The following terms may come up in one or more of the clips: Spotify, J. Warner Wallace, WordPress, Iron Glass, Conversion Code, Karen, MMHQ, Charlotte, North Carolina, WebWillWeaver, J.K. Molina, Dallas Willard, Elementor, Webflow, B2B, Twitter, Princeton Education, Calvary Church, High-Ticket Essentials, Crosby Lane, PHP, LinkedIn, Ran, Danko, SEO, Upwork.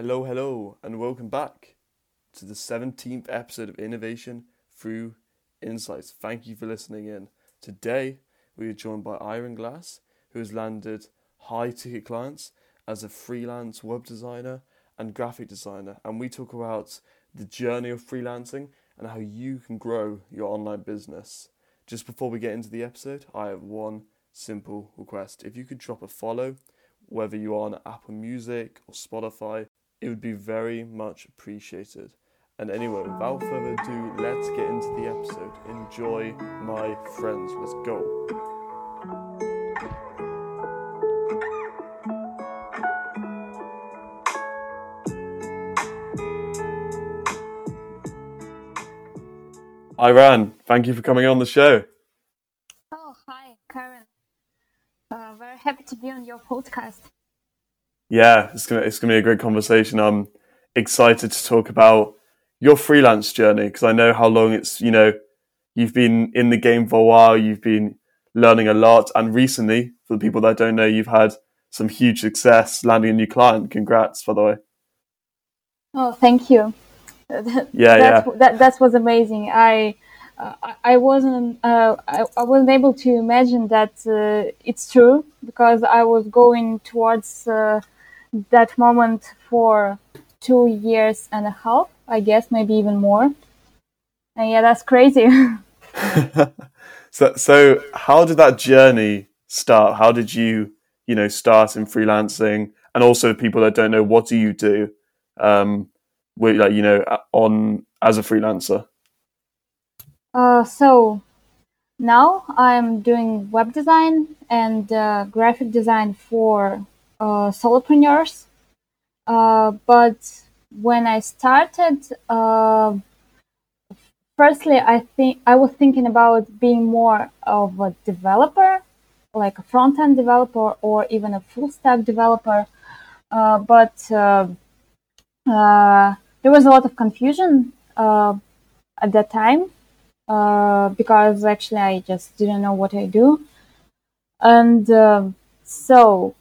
Hello, hello, and welcome back to the 17th episode of Innovation Through Insights. Thank you for listening in. Today, we are joined by Iron Glass, who has landed high-ticket clients as a freelance web designer and graphic designer. And we talk about the journey of freelancing and how you can grow your online business. Just before we get into the episode, I have one simple request. If you could drop a follow, whether you are on Apple Music or Spotify, it would be very much appreciated. And anyway, without further ado, let's get into the episode. Enjoy, my friends. Let's go. Hi, Ran. Thank you for coming on the show. Oh, hi, Karen. We're happy to be on your podcast. Yeah, it's gonna be a great conversation. I'm excited to talk about your freelance journey because I know how long it's, you know, you've been in the game for a while. You've been learning a lot, and recently, for the people that don't know, you've had some huge success landing a new client. Congrats, by the way. Oh, thank you. That was amazing. I wasn't able to imagine that it's true because I was going towards that moment for 2 years and a half, I guess, maybe even more. And yeah, that's crazy. So how did that journey start? How did you start in freelancing? And also, people that don't know, what do you do on as a freelancer? So now I'm doing web design and graphic design for solopreneurs. But when I started, firstly, I think I was thinking about being more of a developer, like a front-end developer or even a full-stack developer. But there was a lot of confusion at that time because actually I just didn't know what I do. And so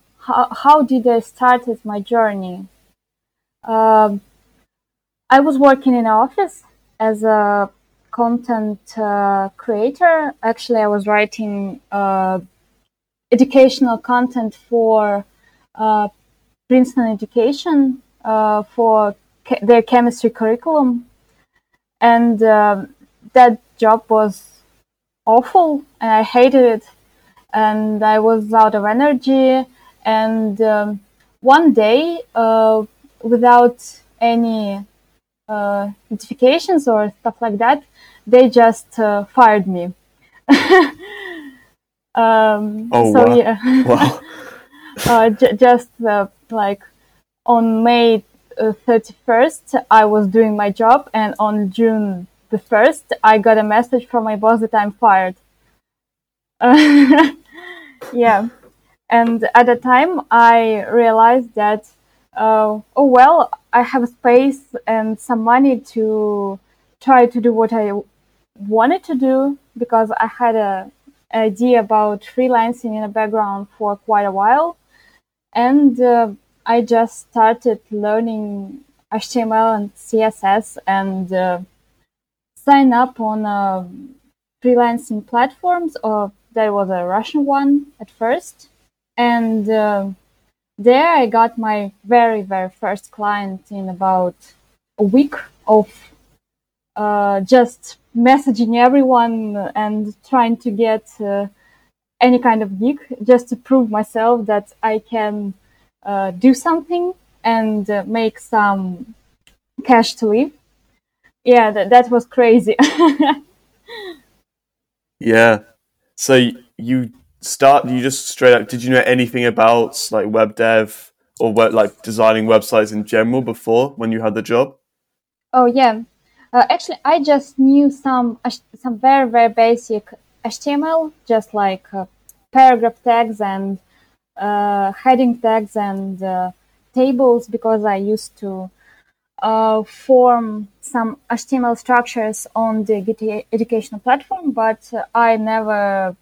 how did I start my journey? I was working in an office as a content creator. Actually, I was writing educational content for Princeton Education for their chemistry curriculum. And that job was awful, and I hated it. And I was out of energy. And one day, without any notifications or stuff like that, they just fired me. Wow. On May 31st, I was doing my job, and on June the 1st, I got a message from my boss that I'm fired. Yeah. And at the time, I realized that I have space and some money to try to do what I wanted to do, because I had an idea about freelancing in the background for quite a while. And I just started learning HTML and CSS and sign up on freelancing platforms. Or there was a Russian one at first. And there I got my very, very first client in about a week of just messaging everyone and trying to get any kind of gig just to prove myself that I can do something and make some cash to live. Yeah, that was crazy. Yeah. So you just straight up, did you know anything about like web dev or like designing websites in general before when you had the job? Oh yeah, actually I just knew some very, very basic HTML, just like paragraph tags and heading tags and tables, because I used to form some HTML structures on the GT educational platform, but I never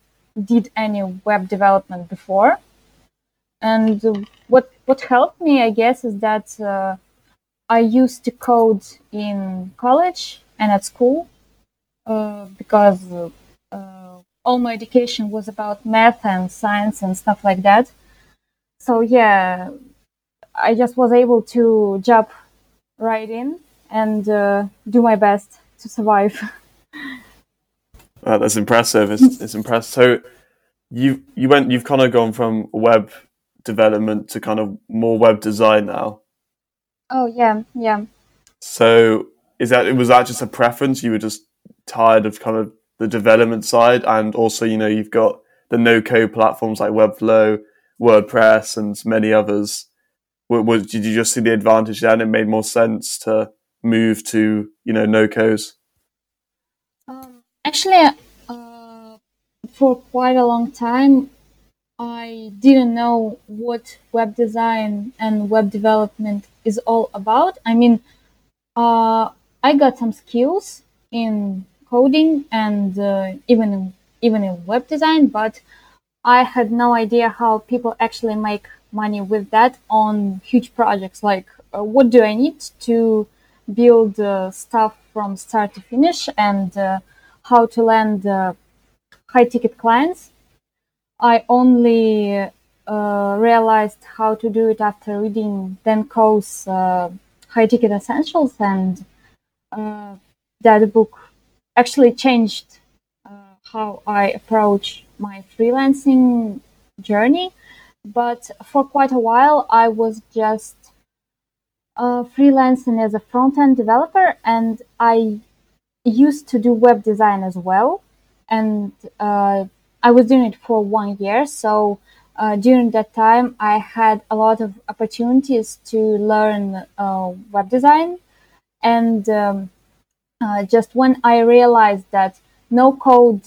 did any web development before. And what helped me, I guess, is that I used to code in college and at school because all my education was about math and science and stuff like that. So yeah, I just was able to jump right in and do my best to survive. Wow, that's impressive. It's impressive. So you've kind of gone from web development to kind of more web design now. Oh yeah, yeah. So was that just a preference? You were just tired of kind of the development side, and also, you know, you've got the no-code platforms like Webflow, WordPress, and many others. Did you just see the advantage there, and it made more sense to move to, you know, no-codes? Actually, for quite a long time, I didn't know what web design and web development is all about. I mean, I got some skills in coding and even in web design, but I had no idea how people actually make money with that on huge projects. Like, what do I need to build stuff from start to finish, and how to land high-ticket clients? I only realized how to do it after reading Danko's High-Ticket Essentials, and that book actually changed how I approach my freelancing journey. But for quite a while, I was just freelancing as a front-end developer, and I used to do web design as well, and I was doing it for 1 year. So during that time, I had a lot of opportunities to learn web design. And just when I realized that no-code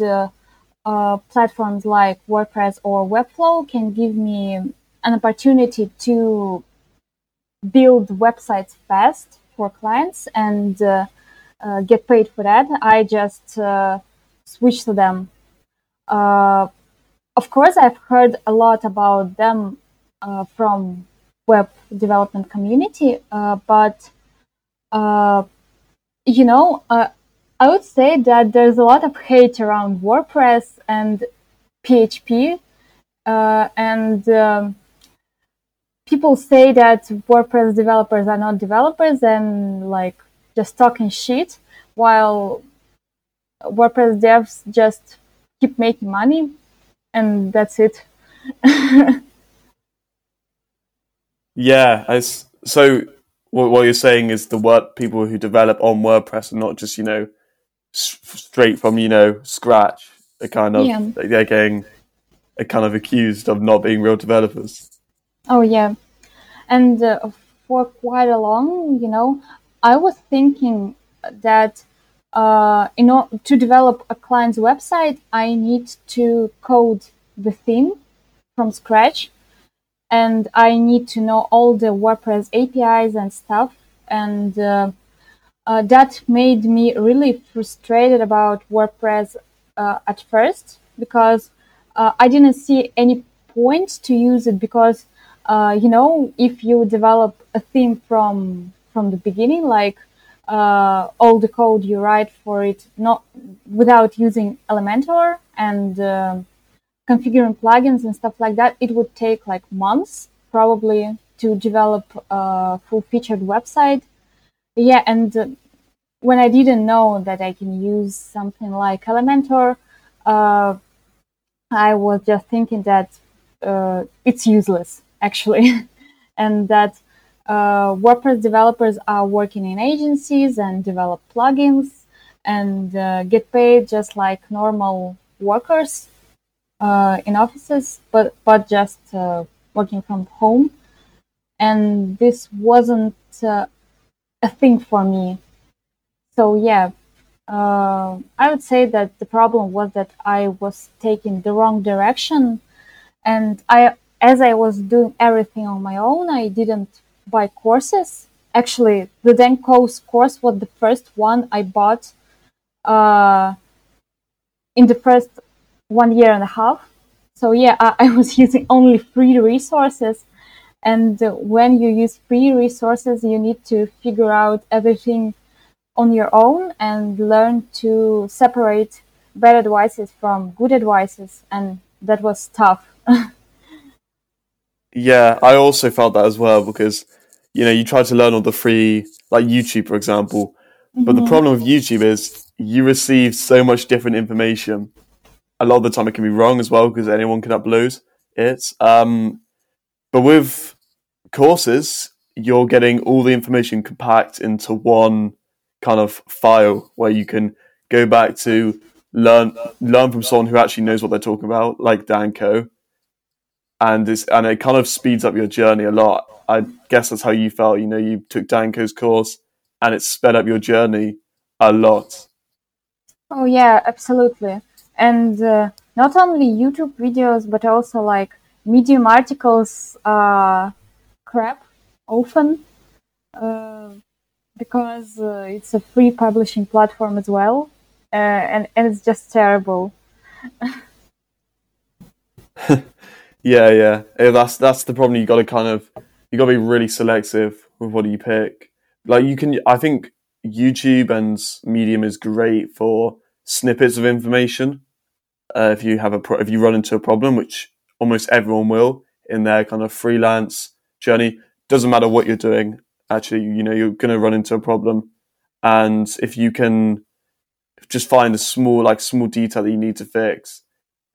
platforms like WordPress or Webflow can give me an opportunity to build websites fast for clients and get paid for that, I just switched to them. Of course, I've heard a lot about them from web development community, but, you know, I would say that there's a lot of hate around WordPress and PHP, and people say that WordPress developers are not developers and, like, just talking shit, while WordPress devs just keep making money, and that's it. Yeah. So what you're saying is the people who develop on WordPress are not just, you know, straight from, you know, scratch. They're getting kind of accused of not being real developers. Oh, yeah. And for quite a long, you know, I was thinking that in order to develop a client's website, I need to code the theme from scratch, and I need to know all the WordPress APIs and stuff. And that made me really frustrated about WordPress at first, because I didn't see any point to use it, because, you know, if you develop a theme from the beginning, like, all the code you write for it, not without using Elementor and configuring plugins and stuff like that, it would take like months probably to develop a full-featured website. Yeah, and when I didn't know that I can use something like Elementor, I was just thinking that it's useless, actually, and that WordPress developers are working in agencies and develop plugins and get paid just like normal workers in offices, but just working from home. And this wasn't a thing for me. So yeah, I would say that the problem was that I was taking the wrong direction, and as I was doing everything on my own, I didn't buy courses. Actually, the Danko's course was the first one I bought in the first 1 year and a half. So yeah, I was using only free resources, And when you use free resources, you need to figure out everything on your own and learn to separate bad advices from good advices. And that was tough. Yeah, I also felt that as well, because, you know, you try to learn all the free, like YouTube, for example. But the problem with YouTube is you receive so much different information. A lot of the time it can be wrong as well, because anyone can upload it. But with courses, you're getting all the information compact into one kind of file where you can go back to learn from someone who actually knows what they're talking about, like Danko. And it kind of speeds up your journey a lot. I guess that's how you felt. You know, you took Danko's course and it sped up your journey a lot. Oh, yeah, absolutely. And not only YouTube videos, but also like Medium articles are crap often because it's a free publishing platform as well. And it's just terrible. Yeah, that's the problem. You got to be really selective with what you pick. Like I think YouTube and Medium is great for snippets of information. If you have if you run into a problem, which almost everyone will in their kind of freelance journey, doesn't matter what you're doing. Actually, you know, you're going to run into a problem. And if you can just find a small detail that you need to fix,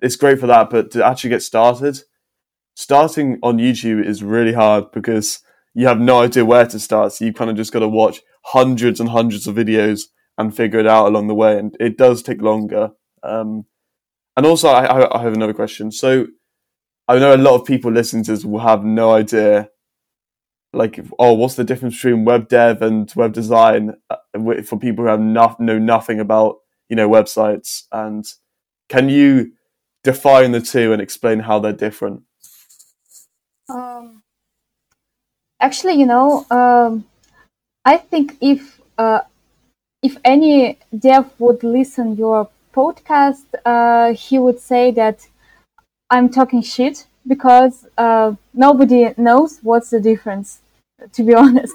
it's great for that. But to actually get starting on YouTube is really hard because you have no idea where to start. So you kind of just got to watch hundreds and hundreds of videos and figure it out along the way. And it does take longer. And also I have another question. So, I know a lot of people listening to this will have no idea, like, what's the difference between web dev and web design for people who have know nothing about, you know, websites? And can you define the two and explain how they're different? Actually, you know, I think if any dev would listen your podcast, he would say that I'm talking shit because nobody knows what's the difference, to be honest.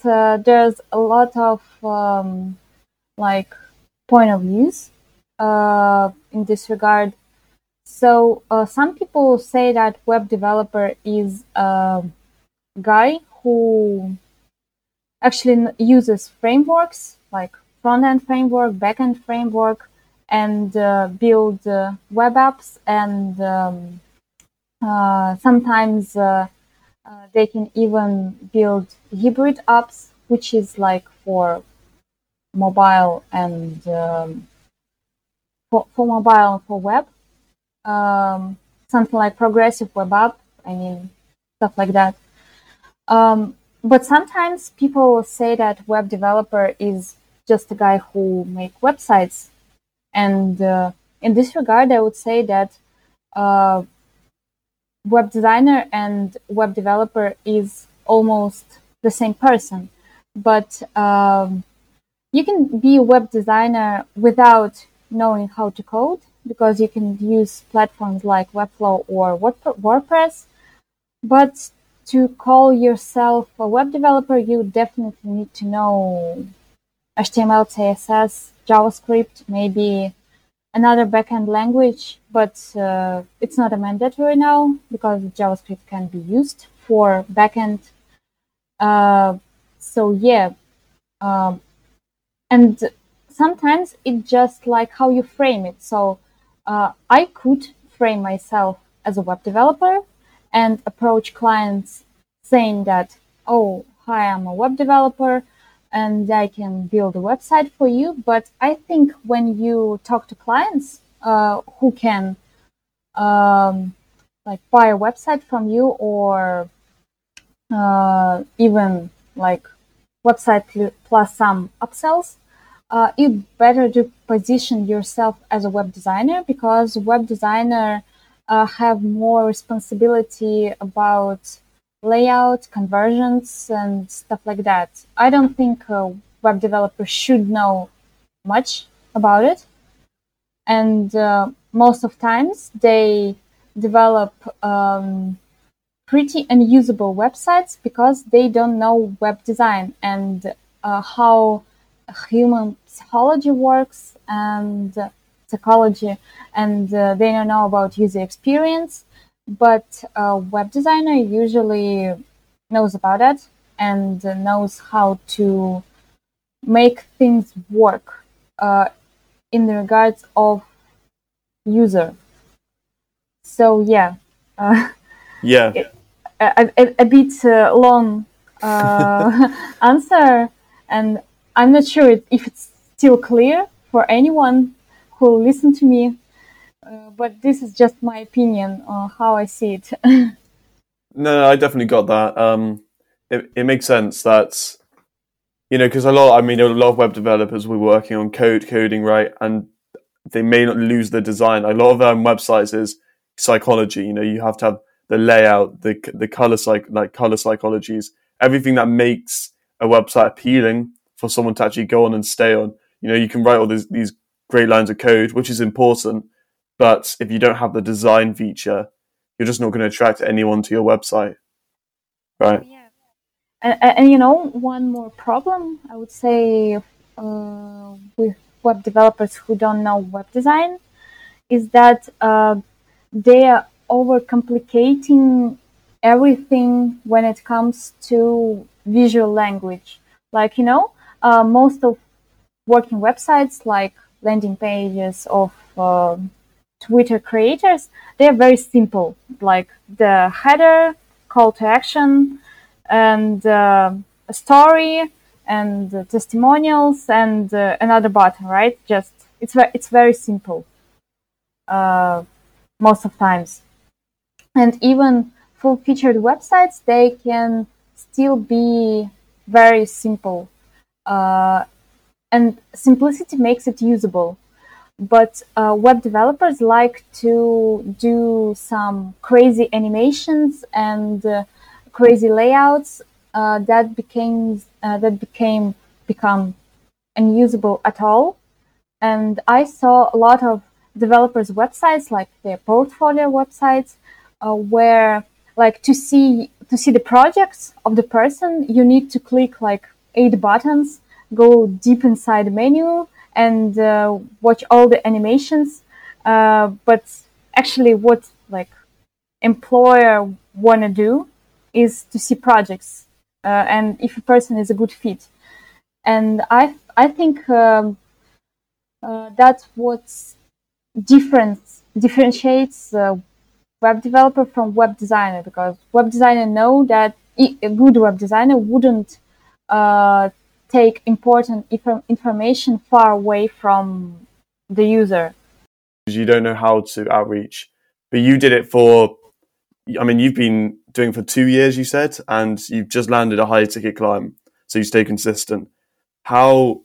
There's a lot of point of views in this regard. So some people say that web developer is a guy who actually uses frameworks like front-end framework, back-end framework, and build web apps, and sometimes they can even build hybrid apps, which is like for web, something like progressive web app, I mean, stuff like that. But sometimes people say that web developer is just a guy who make websites. And in this regard, I would say that web designer and web developer is almost the same person. But you can be a web designer without knowing how to code, because you can use platforms like Webflow or WordPress. But to call yourself a web developer, you definitely need to know HTML, CSS, JavaScript, maybe another backend language, but it's not mandatory now because JavaScript can be used for backend. And sometimes it's just like how you frame it. So I could frame myself as a web developer and approach clients saying that, oh, hi, I'm a web developer, and I can build a website for you. But I think when you talk to clients who can buy a website from you, or even like website plus some upsells, it's better to position yourself as a web designer, because web designer have more responsibility about layout, conversions, and stuff like that. I don't think a web developer should know much about it. And most of times they develop pretty unusable websites because they don't know web design and how human psychology works and psychology, and they don't know about user experience. But a web designer usually knows about it and knows how to make things work in the regards of user. So yeah. Yeah. A bit long answer, and I'm not sure if it's still clear for anyone who listened to me, but this is just my opinion on how I see it. No, I definitely got that. It makes sense that, you know, because a lot of web developers were working on coding, right? And they may not lose the design. A lot of websites is psychology. You know, you have to have the layout, the color psychologies, everything that makes a website appealing for someone to actually go on and stay on. You know, you can write all these great lines of code, which is important, but if you don't have the design feature, you're just not going to attract anyone to your website, right? Oh, yeah. And you know, one more problem I would say with web developers who don't know web design is that they are overcomplicating everything when it comes to visual language. Like, you know, most of working websites like landing pages of Twitter creators, they're very simple, like the header, call to action, and a story, and testimonials, and another button, right? Just, it's very simple most of times. And even full-featured websites, they can still be very simple. And simplicity makes it usable. But web developers like to do some crazy animations and crazy layouts that become unusable at all. And I saw a lot of developers' websites, like their portfolio websites, where like to see the projects of the person, you need to click like 8 buttons, go deep inside the menu, and watch all the animations. But actually, what like employer wanna do is to see projects, and if a person is a good fit. And I think that's what's differentiates web developer from web designer, because web designer know that a good web designer wouldn't take important information far away from the user. You don't know how to outreach, but you did it for, I mean, you've been doing it for 2 years, you said, and you've just landed a high ticket client, so you stay consistent. How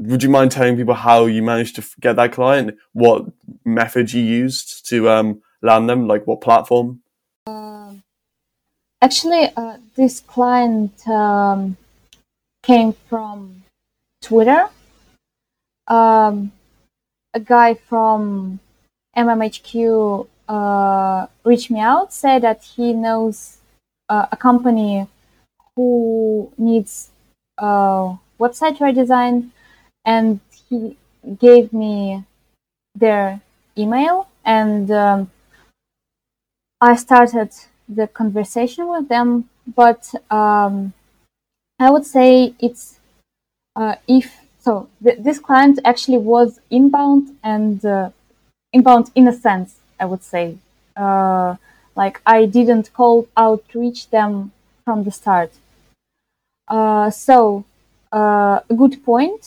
would you mind telling people how you managed to get that client? What method you used to land them? Like what platform? Actually, this client came from Twitter. A guy from MMHQ reached me out, said that he knows a company who needs website redesign. And he gave me their email, and I started the conversation with them. But I would say it's this client actually was inbound, and inbound in a sense, I would say. Like I didn't cold outreach them from the start. So a good point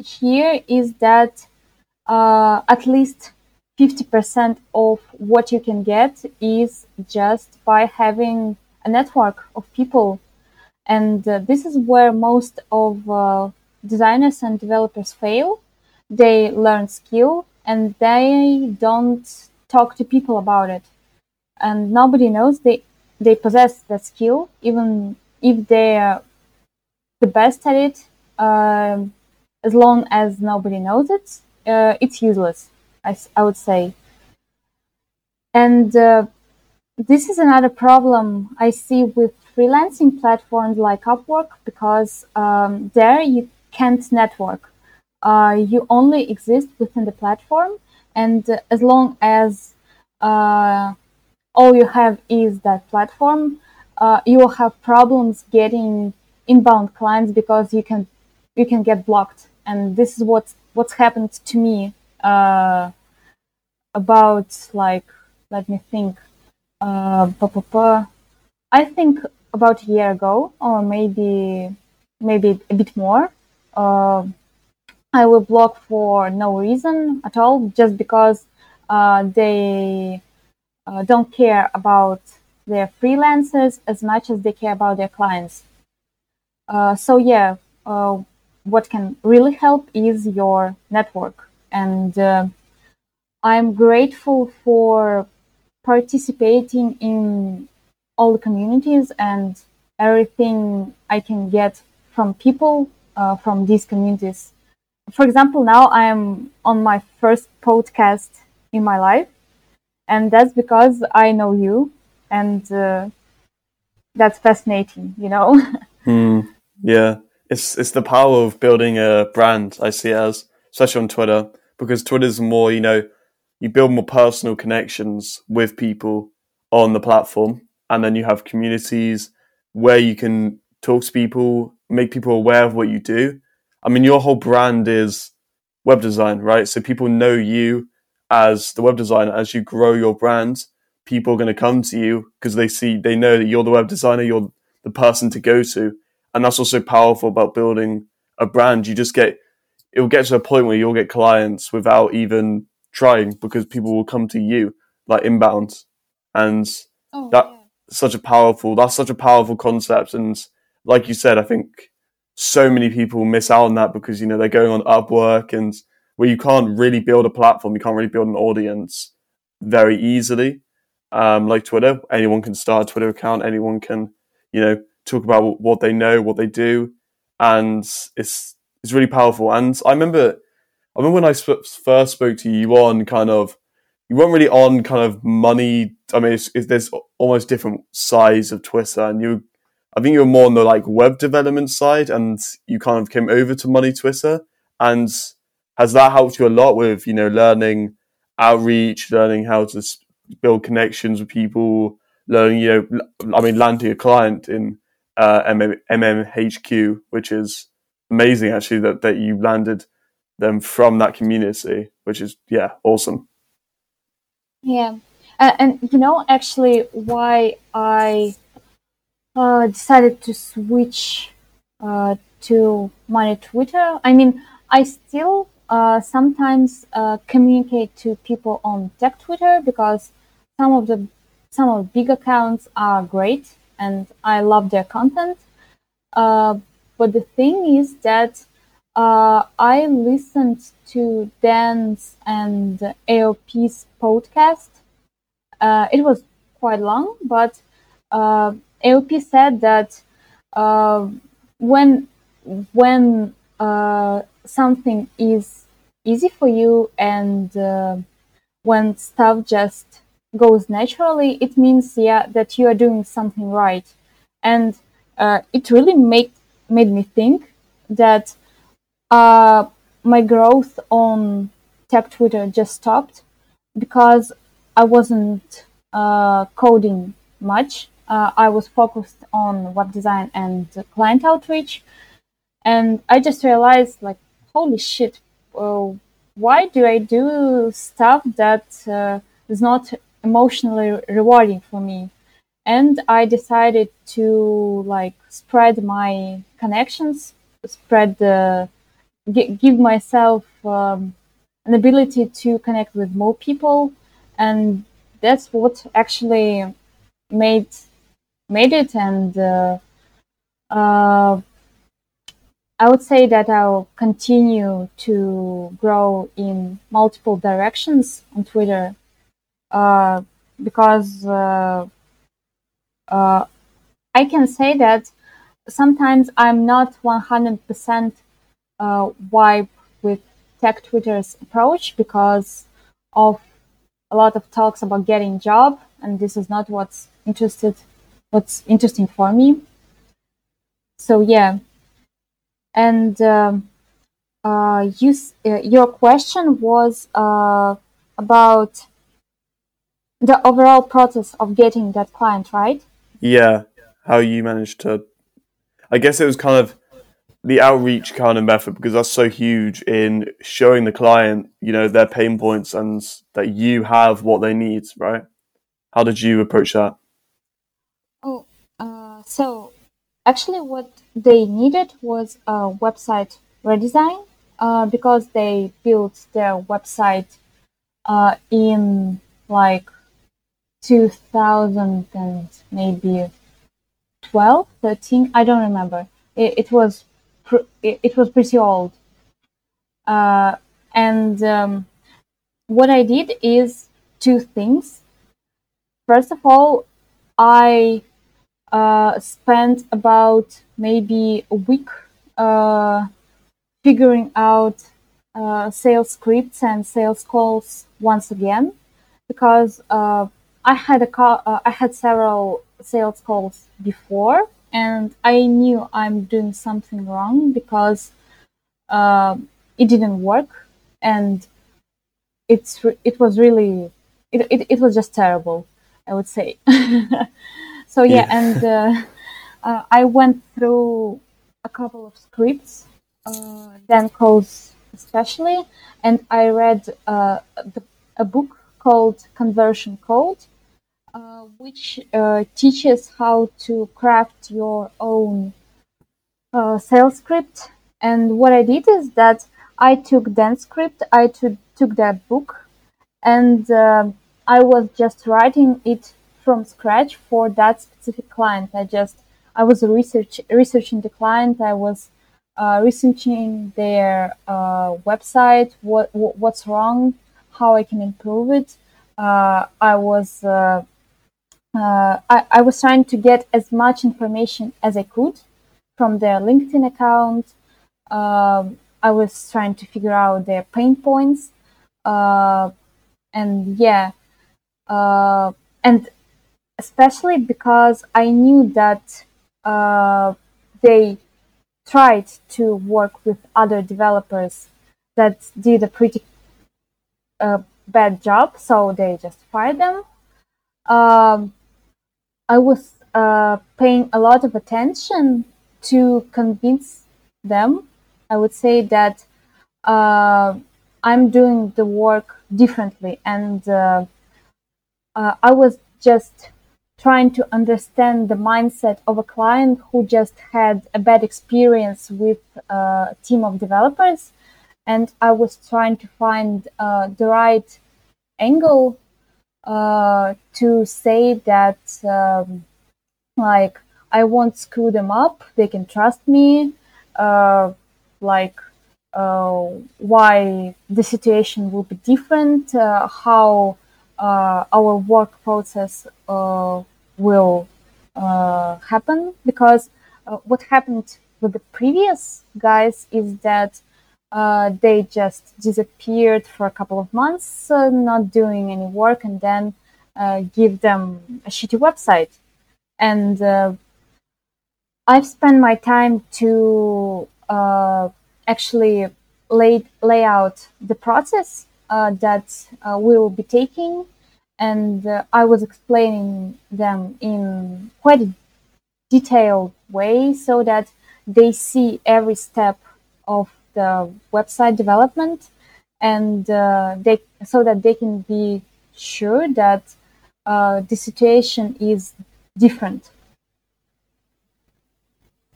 here is that at least 50% of what you can get is just by having a network of people. And this is where most of designers and developers fail. They learn skill and they don't talk to people about it. And nobody knows they possess that skill, even if they're the best at it. As long as nobody knows it, it's useless, I would say. And This is another problem I see with freelancing platforms like Upwork, because there you can't network. You only exist within the platform, and as long as all you have is that platform, you will have problems getting inbound clients because you can get blocked. And this is what's happened to me about, like, let me think. I think about a year ago, or maybe a bit more. I was blocked for no reason at all, just because they don't care about their freelancers as much as they care about their clients. So what can really help is your network. And I'm grateful for participating in all the communities and everything I can get from people from these communities. For example, now I'm on my first podcast in my life, and that's because I know you, and that's fascinating, you know? Yeah, it's the power of building a brand, I see it as, especially on Twitter, because Twitter's more, you know, you build more personal connections with people on the platform, and then you have communities where you can talk to people, make people aware of what you do. I mean, your whole brand is web design, right? So people know you as the web designer. As you grow your brand, people are going to come to you because they know that you're the web designer, you're the person to go to. And that's also powerful about building a brand. It will get to a point where you'll get clients without even trying, because people will come to you, like, inbound. And that's such a powerful concept. And like you said, I think so many people miss out on that because, you know, they're going on Upwork, and where you can't really build a platform, you can't really build an audience very easily. Like Twitter, anyone can start a Twitter account, anyone can, you know, talk about what they know, what they do, and it's really powerful. And I remember when I first spoke to you on you weren't really on money. I mean, there's almost different sides of Twitter, and I think you were more on the, like, web development side, and you kind of came over to money Twitter. And has that helped you a lot with, you know, learning outreach, learning how to build connections with people, learning, you know, I mean, landing a client in MMHQ, which is amazing, actually, that you landed them from that community, which is, yeah, awesome. Yeah. And, you know, actually, why I decided to switch to my Twitter. I mean, I still sometimes communicate to people on tech Twitter, because some of the big accounts are great and I love their content. But the thing is that I listened to Dan's and AOP's podcast. It was quite long, but AOP said that when something is easy for you, and when stuff just goes naturally, it means that you are doing something right. And it really made me think that my growth on tech Twitter just stopped because I wasn't coding much. I was focused on web design and client outreach. And I just realized, like, holy shit, why do I do stuff that is not emotionally rewarding for me? And I decided to, like, spread my connections, give myself an ability to connect with more people. And that's what actually made it. And I would say that I'll continue to grow in multiple directions on Twitter because I can say that sometimes I'm not 100% vibe with tech Twitter's approach because of a lot of talks about getting a job, and this is not what's interesting for me. So yeah, and your question was about the overall process of getting that client, right? Yeah, how you managed to, I guess it was kind of the outreach kind of method, because that's so huge in showing the client, you know, their pain points and that you have what they need, right? How did you approach that? Oh, so actually what they needed was a website redesign, because they built their website in like 2000 and maybe 12, 13, I don't remember. It was pretty old. And what I did is two things. First of all, I spent about maybe a week figuring out sales scripts and sales calls once again, because I had several sales calls before, and I knew I'm doing something wrong because it didn't work, and it was just terrible, I would say. So yeah, and I went through a couple of scripts, Danko's especially, and I read a book called Conversion Code, which teaches how to craft your own sales script. And what I did is that I took Dan's script, I took that book, and I was just writing it from scratch for that specific client. I was researching the client. I was researching their website, what's wrong, how I can improve it. I was trying to get as much information as I could from their LinkedIn account. I was trying to figure out their pain points, and especially because I knew that they tried to work with other developers that did a pretty bad job, so they just fired them. I was paying a lot of attention to convince them, I would say, that I'm doing the work differently, and I was just trying to understand the mindset of a client who just had a bad experience with a team of developers, and I was trying to find the right angle to say that, like, I won't screw them up, they can trust me, why the situation will be different, how our work process will happen, because what happened with the previous guys is that they just disappeared for a couple of months, not doing any work, and then give them a shitty website. And I've spent my time to actually lay out the process that we will be taking, and I was explaining them in quite a detailed way so that they see every step of the website development, and so that they can be sure that the situation is different.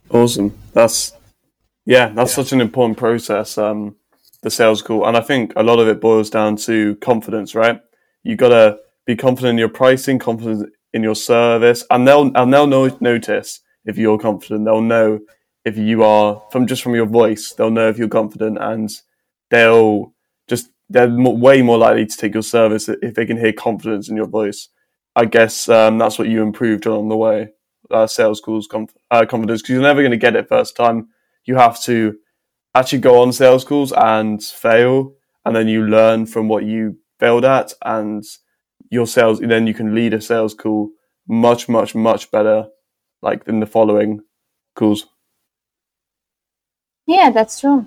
Awesome. That's such an important process. The sales call. And I think a lot of it boils down to confidence, right? You got to be confident in your pricing, confident in your service, and they'll notice if you're confident. They'll know if you are from your voice. They'll know if you're confident, and they're way more likely to take your service if they can hear confidence in your voice. I guess that's what you improved along the way. Sales calls, confidence, because you're never going to get it first time. You have to actually go on sales calls and fail, and then you learn from what you failed at, and your sales, then you can lead a sales call much, much, much better, like, than the following calls. Yeah, that's true.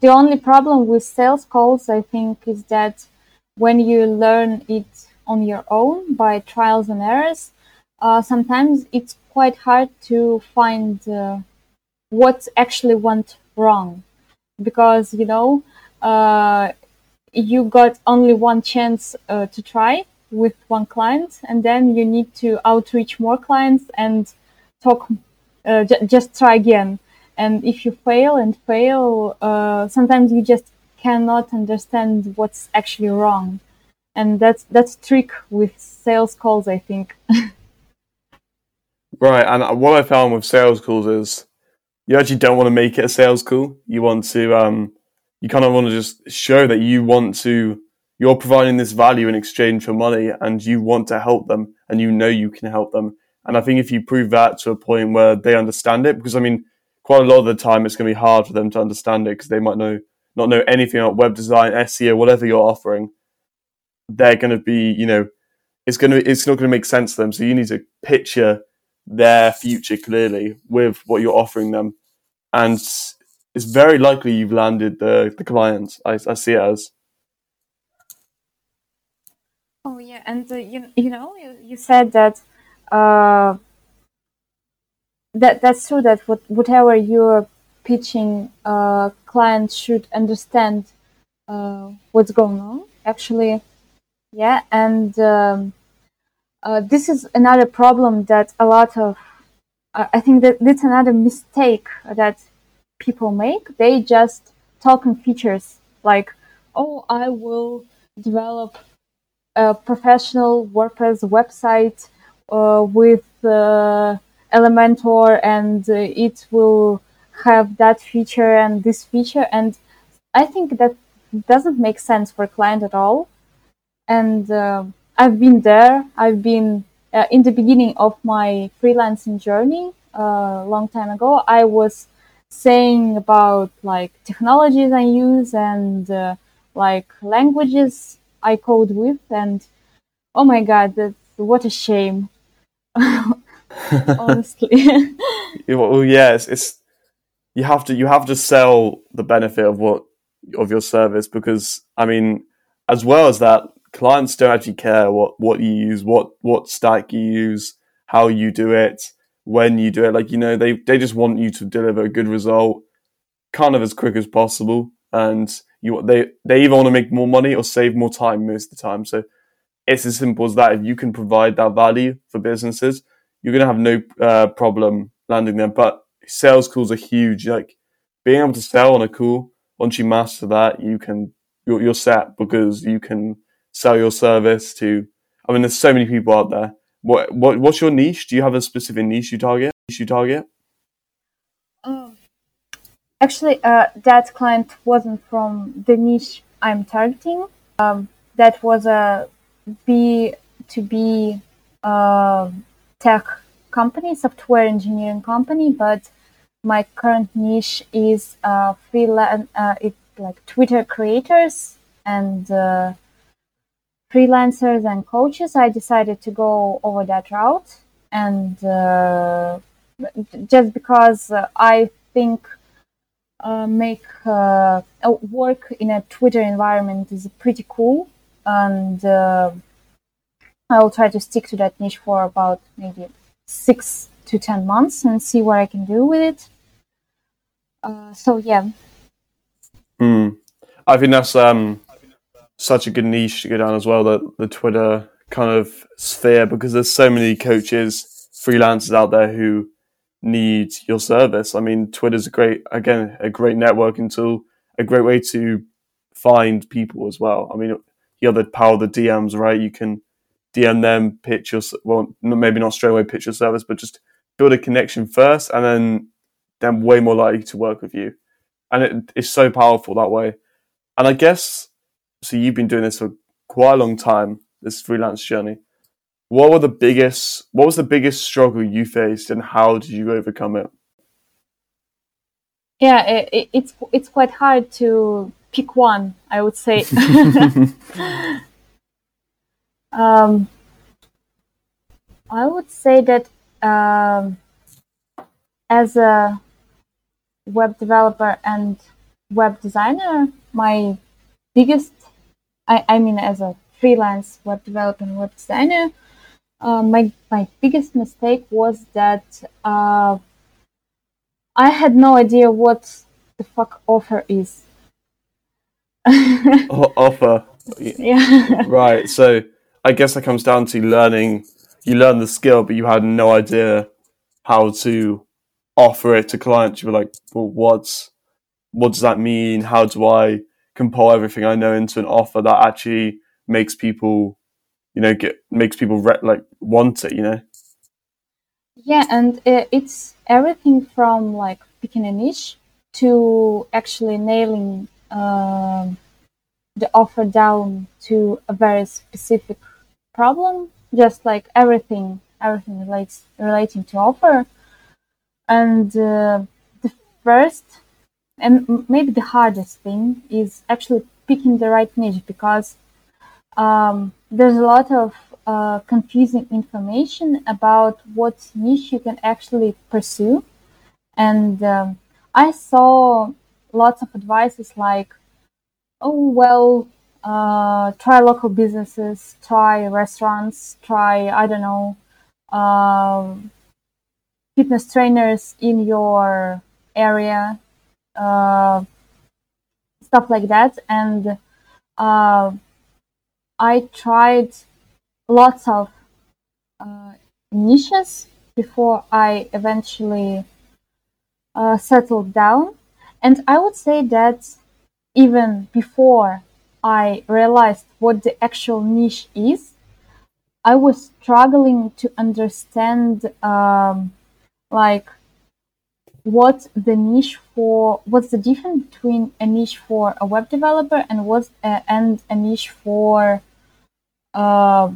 The only problem with sales calls, I think, is that when you learn it on your own by trials and errors, sometimes it's quite hard to find what actually went wrong, because, you know, you got only one chance to try with one client, and then you need to outreach more clients and talk, just try again. And if you fail and fail, sometimes you just cannot understand what's actually wrong. And that's a trick with sales calls, I think. Right. And what I found with sales calls is you actually don't want to make it a sales call. You want to, you kind of want to just show that you want to, you're providing this value in exchange for money and you want to help them and you know you can help them. And I think if you prove that to a point where they understand it, because I mean, quite a lot of the time it's going to be hard for them to understand it because they might not know anything about web design, SEO, whatever you're offering. They're going to be, you know, it's not going to make sense to them. So you need to picture their future clearly with what you're offering them. And it's very likely you've landed the client. I see it as. Oh, yeah. And, you know, you said that, that's true, that whatever you're pitching, clients should understand what's going on, actually. Yeah, and this is another problem that a lot of... I think that that's another mistake that people make. They just talk in features like, oh, I will develop a professional WordPress website with... Elementor, and it will have that feature and this feature, and I think that doesn't make sense for a client at all. And I've been there. I've been in the beginning of my freelancing journey a long time ago. I was saying about like technologies I use and like languages I code with, and oh my god, what a shame. Honestly. Well, yeah, it's you have to sell the benefit of your service, because I mean, as well as that, clients don't actually care what you use, what stack you use, how you do it, when you do it. Like, you know, they just want you to deliver a good result, kind of as quick as possible, and they either want to make more money or save more time most of the time. So it's as simple as that. If you can provide that value for businesses, you're going to have no problem landing them. But sales calls are huge. Like, being able to sell on a call, once you master that, you're set, because you can sell your service to, I mean, there's so many people out there. What's your niche? Do you have a specific niche you target? Actually, that client wasn't from the niche I'm targeting. That was a B2B, tech company, software engineering company, but my current niche is it's like Twitter creators and freelancers and coaches. I decided to go over that route, and just because I think make work in a Twitter environment is pretty cool, and I will try to stick to that niche for about maybe 6 to 10 months and see what I can do with it. Yeah. I think that's such a good niche to go down as well, the Twitter kind of sphere, because there's so many coaches, freelancers out there who need your service. I mean, Twitter's a great networking tool, a great way to find people as well. I mean, you have the power of the DMs, right? You can DM them, pitch your, well, maybe not straight away pitch your service, but just build a connection first, and then they're way more likely to work with you. And it's so powerful that way. And I guess, so you've been doing this for quite a long time, this freelance journey. What was the biggest struggle you faced, and how did you overcome it? Yeah, it's quite hard to pick one, I would say. I would say that as a web developer and web designer, my biggest, I mean, as a freelance web developer and web designer, my biggest mistake was that I had no idea what the fuck offer is. Offer. Yeah. Right. So I guess that comes down to learning. You learn the skill, but you had no idea how to offer it to clients. You were like, well, what does that mean? How do I compile everything I know into an offer that actually makes people, you know, want it, you know? Yeah, and it's everything from like picking a niche to actually nailing the offer down to a very specific problem. Just like everything relating to offer. And the first and maybe the hardest thing is actually picking the right niche, because there's a lot of confusing information about what niche you can actually pursue. And I saw lots of advices like, oh, well, try local businesses, try restaurants, try, I don't know, fitness trainers in your area, stuff like that. And I tried lots of niches before I eventually settled down. And I would say that even before I realized what the actual niche is, I was struggling to understand what's the difference between a niche for a web developer and a niche for web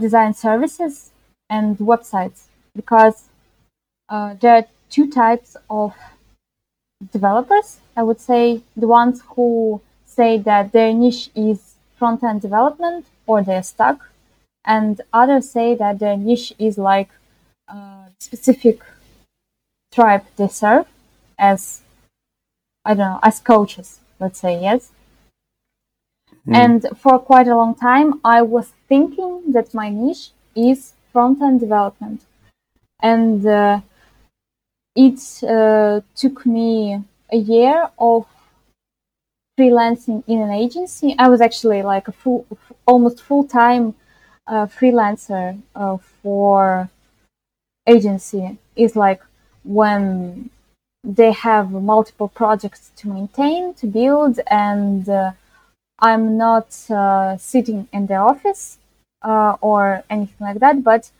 design services and websites, because there are two types of developers. I would say the ones who say that their niche is front-end development, or they're stuck, and others say that their niche is like a specific tribe they serve as, I don't know, as coaches, let's say, yes. Mm. And for quite a long time, I was thinking that my niche is front-end development. And it took me a year of freelancing in an agency. I was actually like a almost full-time freelancer for agency. It's like when they have multiple projects to maintain, to build, and I'm not sitting in the office or anything like that, but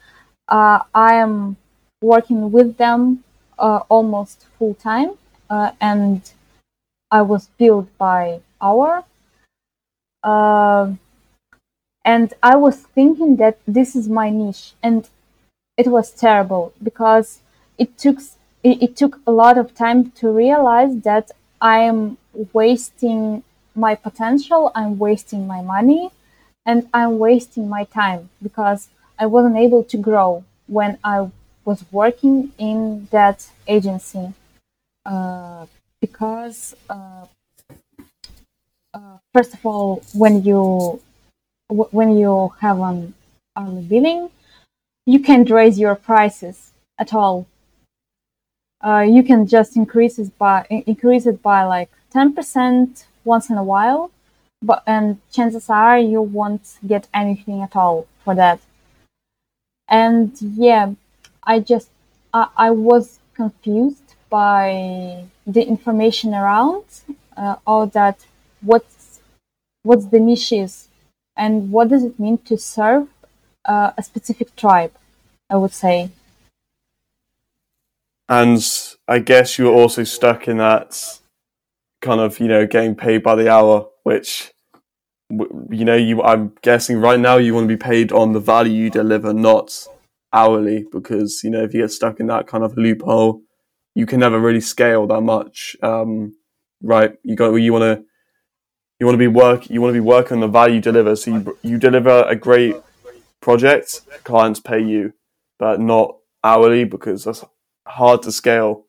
I am working with them almost full-time, and I was billed by hour, and I was thinking that this is my niche, and it was terrible because it took a lot of time to realize that I am wasting my potential, I'm wasting my money, and I'm wasting my time, because I wasn't able to grow when I was working in that agency. Because, first of all, when you have an hourly billing, you can't raise your prices at all. You can just increase it by like 10% once in a while, and chances are you won't get anything at all for that. And yeah, I was confused by the information around all that, what's the niche is, and what does it mean to serve a specific tribe, I would say. And I guess you were also stuck in that kind of, you know, getting paid by the hour, which, you know, I'm guessing right now you want to be paid on the value you deliver, not hourly, because, you know, if you get stuck in that kind of loophole, you can never really scale that much right? You want to be working on the value you deliver. So you deliver a great project, clients pay you, but not hourly, because that's hard to scale,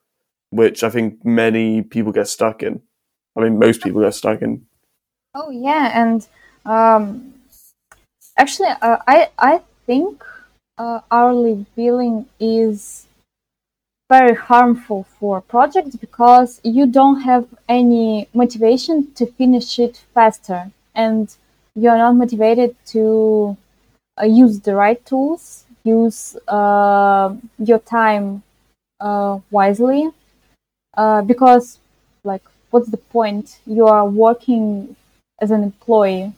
which I think many people get stuck in. I mean, most people get stuck in. Oh yeah, and actually, I think hourly billing is very harmful for projects, because you don't have any motivation to finish it faster, and you're not motivated to use the right tools, use your time wisely, because, like, what's the point? You are working as an employee,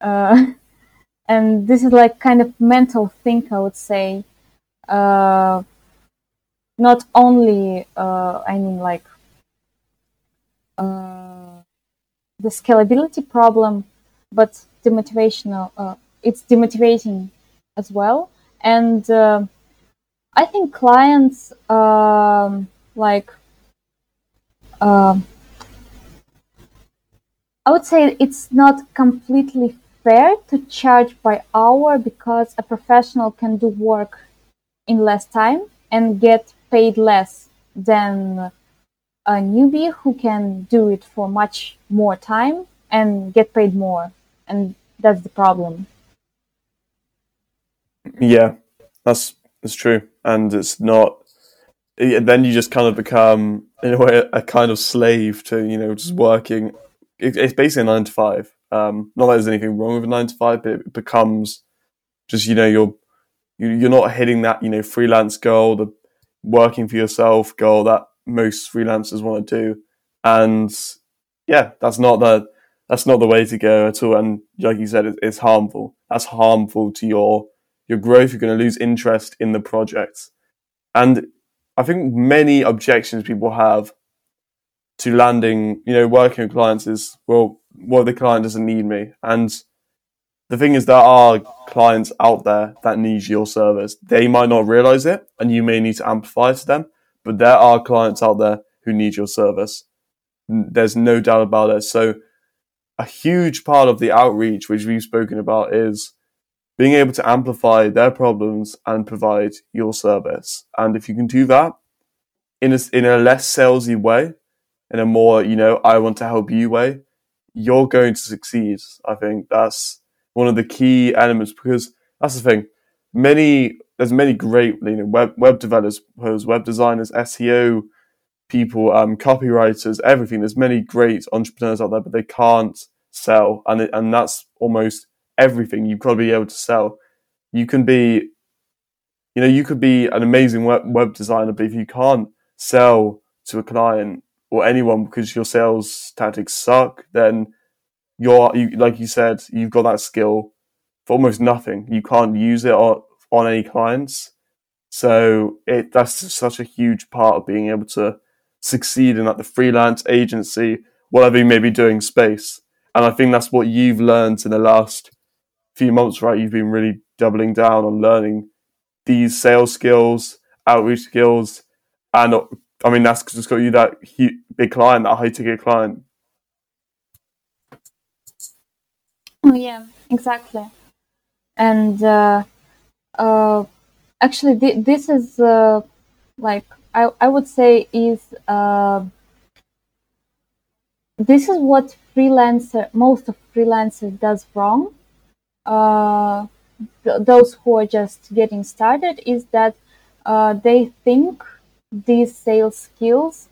and this is like kind of mental thing, I would say. Not only, the scalability problem, but the motivational, it's demotivating as well. And I think clients, I would say it's not completely fair to charge by hour, because a professional can do work in less time and get paid less than a newbie who can do it for much more time and get paid more. And that's the problem. Yeah, that's true. And it's not, then you just kind of become, in a way, a kind of slave to, just working. It's basically a 9 to 5. Not that there's anything wrong with a 9 to 5, but it becomes just, you're not hitting that, freelance goal, the working for yourself goal that most freelancers want to do. And yeah, that's not the way to go at all. And like you said, it's harmful. That's harmful to your growth. You're going to lose interest in the project. And I think many objections people have to landing, working with clients is, well, the client doesn't need me. And the thing is, there are clients out there that need your service. They might not realize it, and you may need to amplify to them, but there are clients out there who need your service. There's no doubt about it. So a huge part of the outreach, which we've spoken about, is being able to amplify their problems and provide your service. And if you can do that in a less salesy way, in a more, I want to help you way, you're going to succeed. I think that's one of the key elements, because that's the thing. There's many great web developers, web designers, SEO people, copywriters, everything. There's many great entrepreneurs out there, but they can't sell, and that's almost everything. You've got to be able to sell. You can be, you could be an amazing web designer, but if you can't sell to a client or anyone because your sales tactics suck, then like you said, you've got that skill for almost nothing. You can't use it on any clients. So that's such a huge part of being able to succeed in the freelance agency, whatever you may be doing space. And I think that's what you've learned in the last few months, right? You've been really doubling down on learning these sales skills, outreach skills. And I mean, that's just got you that big client, that high-ticket client. Yeah, exactly. And actually, this is I would say is this is what most of freelancers does wrong. Those who are just getting started is that they think these sales skills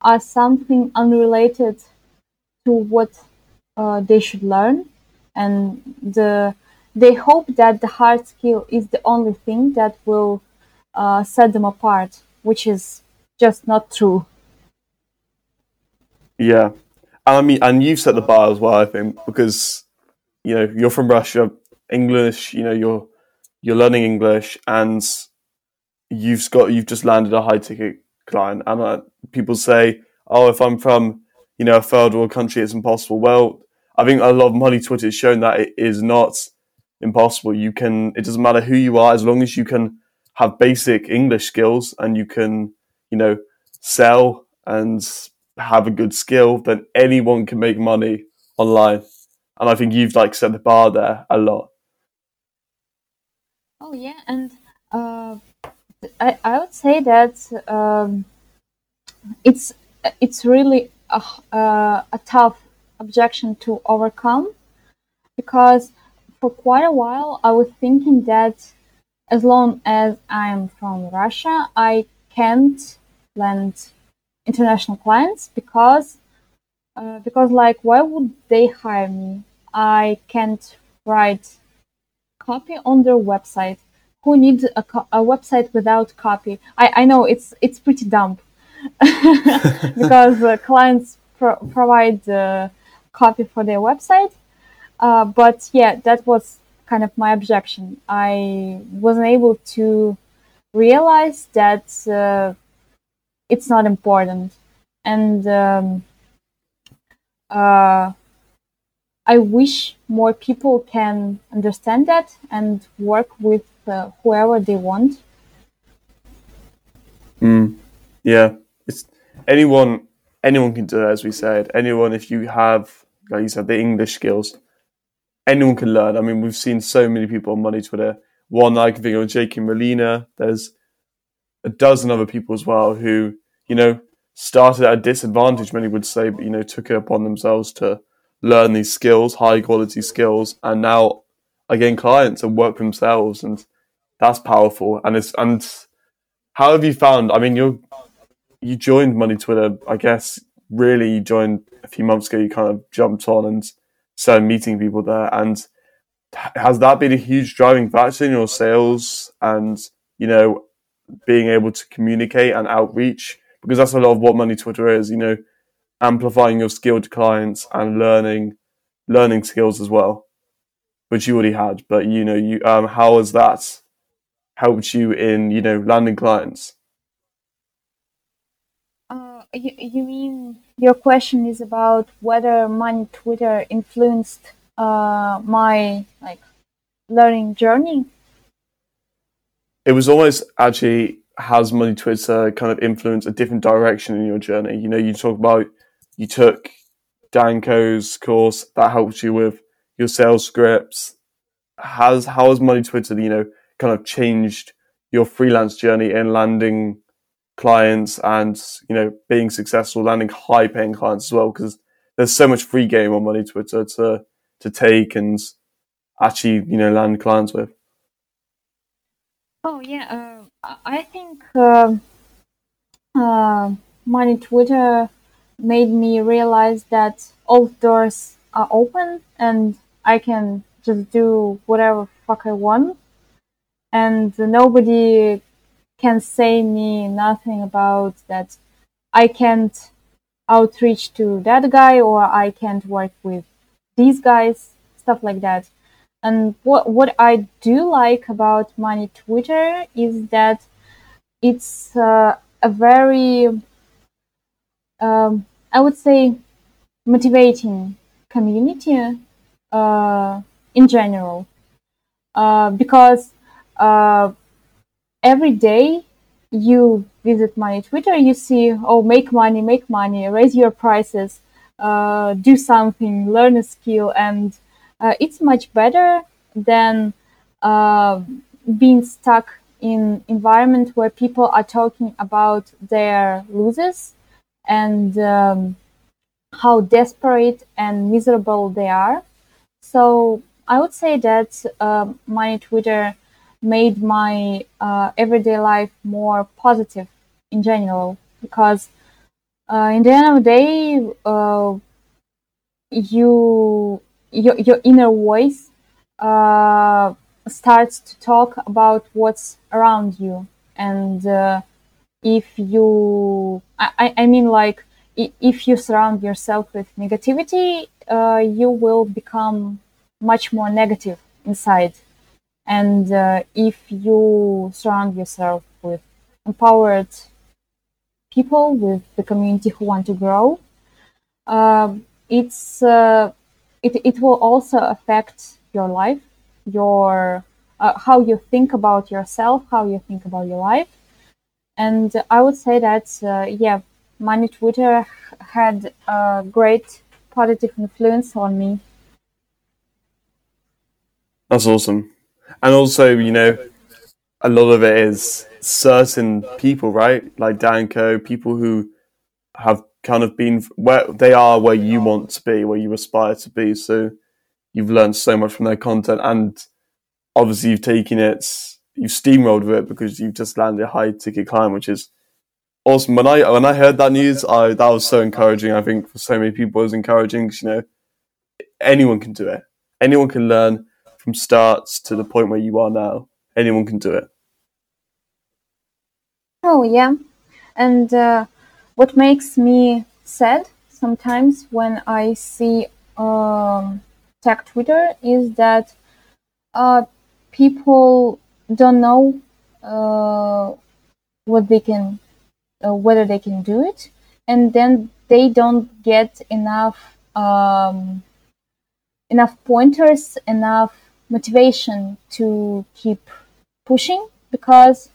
are something unrelated to what they should learn. And they hope that the hard skill is the only thing that will set them apart, which is just not true. Yeah, and you've set the bar as well, I think, because you're from Russia, English. You're learning English, and you've just landed a high-ticket client. And people say, "Oh, if I'm from a third world country, it's impossible." Well, I think a lot of money Twitter has shown that it is not impossible. It doesn't matter who you are, as long as you can have basic English skills and you can, sell and have a good skill, then anyone can make money online. And I think you've like set the bar there a lot. Oh yeah, and I would say that it's really a tough objection to overcome, because for quite a while I was thinking that as long as I'm from Russia, I can't land international clients because like, why would they hire me? I can't write copy on their website. Who needs a website without copy? I know it's pretty dumb because clients provide copy for their website. But yeah, that was kind of my objection. I wasn't able to realize that it's not important. And I wish more people can understand that and work with whoever they want. Yeah, it's anyone can do it, as we said. Anyone, if you have, like you said, the English skills, anyone can learn. I mean, we've seen so many people on Money Twitter. One I can think of, J.K. Molina. There's a dozen other people as well who, you know, started at a disadvantage, many would say, but, you know, took it upon themselves to learn these skills, high-quality skills, and now, again, clients and work themselves, and that's powerful. And how have you found, I mean, you joined Money Twitter, I guess, really, you joined a few months ago, you kind of jumped on and started meeting people there, and has that been a huge driving factor in your sales and, you know, being able to communicate and outreach? Because that's a lot of what Money Twitter is, you know, amplifying your skill to clients and learning skills as well, which you already had. But, you know, you how has that helped you in, you know, landing clients? You mean your question is about whether Money Twitter influenced my like learning journey? It was almost actually, has Money Twitter kind of influenced a different direction in your journey? You know, you talk about you took Danko's course that helped you with your sales scripts. How has Money Twitter, you know, kind of changed your freelance journey in landing clients and, you know, being successful, landing high paying clients as well? Because there's so much free game on Money Twitter to take and actually, you know, land clients with. Oh yeah, I think Money Twitter made me realize that all doors are open and I can just do whatever fuck I want, and nobody can say me nothing about that. I can't outreach to that guy, or I can't work with these guys, stuff like that. And what I do like about Money Twitter is that it's a very, I would say, motivating community in general. Because every day you visit Money Twitter, you see, oh, make money, raise your prices, do something, learn a skill, and it's much better than being stuck in environment where people are talking about their losses and how desperate and miserable they are. So I would say that Money Twitter made my everyday life more positive in general, because in the end of the day, your inner voice starts to talk about what's around you. And if you surround yourself with negativity, you will become much more negative inside. And if you surround yourself with empowered people, with the community who want to grow, it will also affect your life, your how you think about yourself, how you think about your life. And I would say that, my new Twitter had a great positive influence on me. That's awesome. And also, you know, a lot of it is certain people, right? Like Danko, people who have kind of been where they are, where you want to be, where you aspire to be. So you've learned so much from their content, and obviously you've taken it, you've steamrolled with it because you've just landed a high-ticket client, which is awesome. When I heard that news, that was so encouraging. I think for so many people, it was encouraging because, you know, anyone can do it. Anyone can learn from starts to the point where you are now. Anyone can do it. Oh, yeah. And what makes me sad sometimes when I see tech Twitter is that people don't know what they can, whether they can do it, and then they don't get enough pointers, enough motivation to keep pushing, because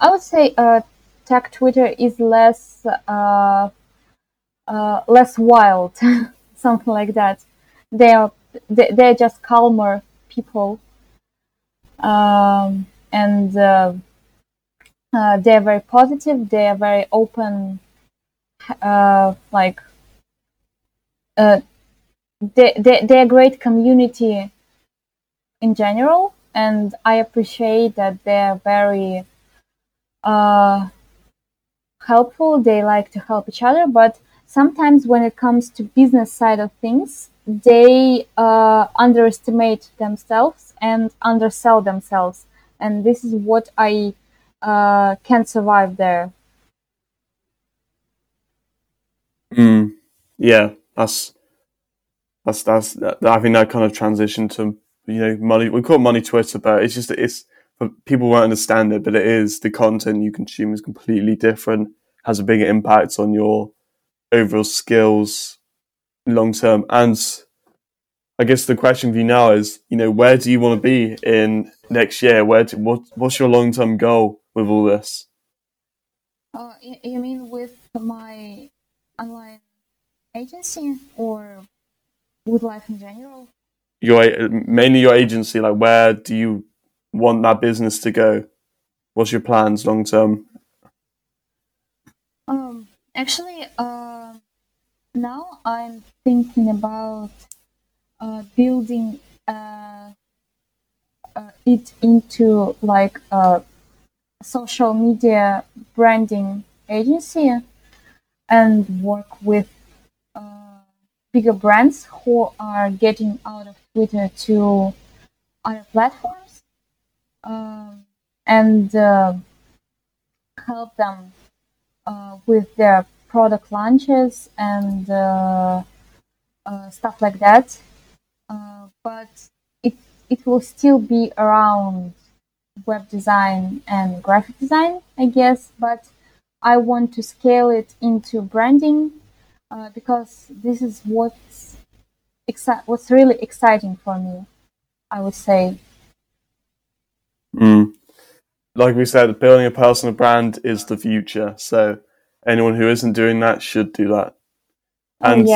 I would say tech Twitter is less wild, something like that. They're just calmer people, and they're very positive. They are very open, they're a great community in general, and I appreciate that they're very helpful. They like to help each other, but sometimes when it comes to business side of things, they underestimate themselves and undersell themselves, and this is what I can't survive there. Yeah, that's I think that kind of transition to, you know, money, we call it money Twitter, but it's just, it's, people won't understand it, but it is, the content you consume is completely different, has a bigger impact on your overall skills long term. And I guess the question for you now is, you know, where do you want to be in next year? What's your long term goal with all this? You mean with my online agency or with life in general? Mainly your agency, like where do you want that business to go? What's your plans long term? Actually, now I'm thinking about building it into like a social media branding agency and work with bigger brands who are getting out of Twitter to other platforms, and help them with their product launches and stuff like that. But it will still be around web design and graphic design, I guess, but I want to scale it into branding, because this is what's really exciting for me, I would say. Like we said, building a personal brand is the future. So anyone who isn't doing that should do that. And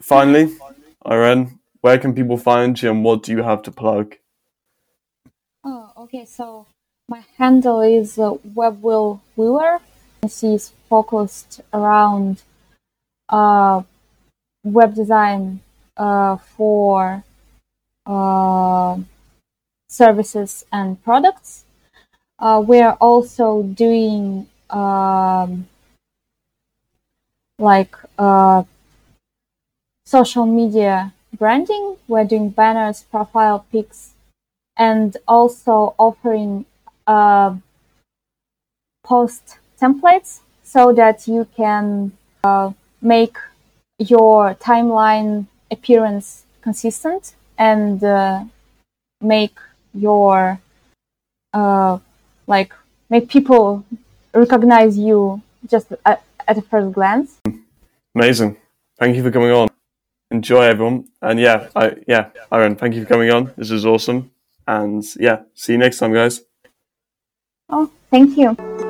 finally, Irene, where can people find you and what do you have to plug? Oh, okay. So my handle is WebWillWeaver. She's focused around web design for services and products. We are also doing social media branding. We're doing banners, profile pics, and also offering post templates so that you can make your timeline appearance consistent and make your make people recognize you just at a first glance. Amazing. Thank you for coming on. Enjoy, everyone. And Aaron, thank you for coming on. This is awesome. And see you next time, guys. Oh, thank you.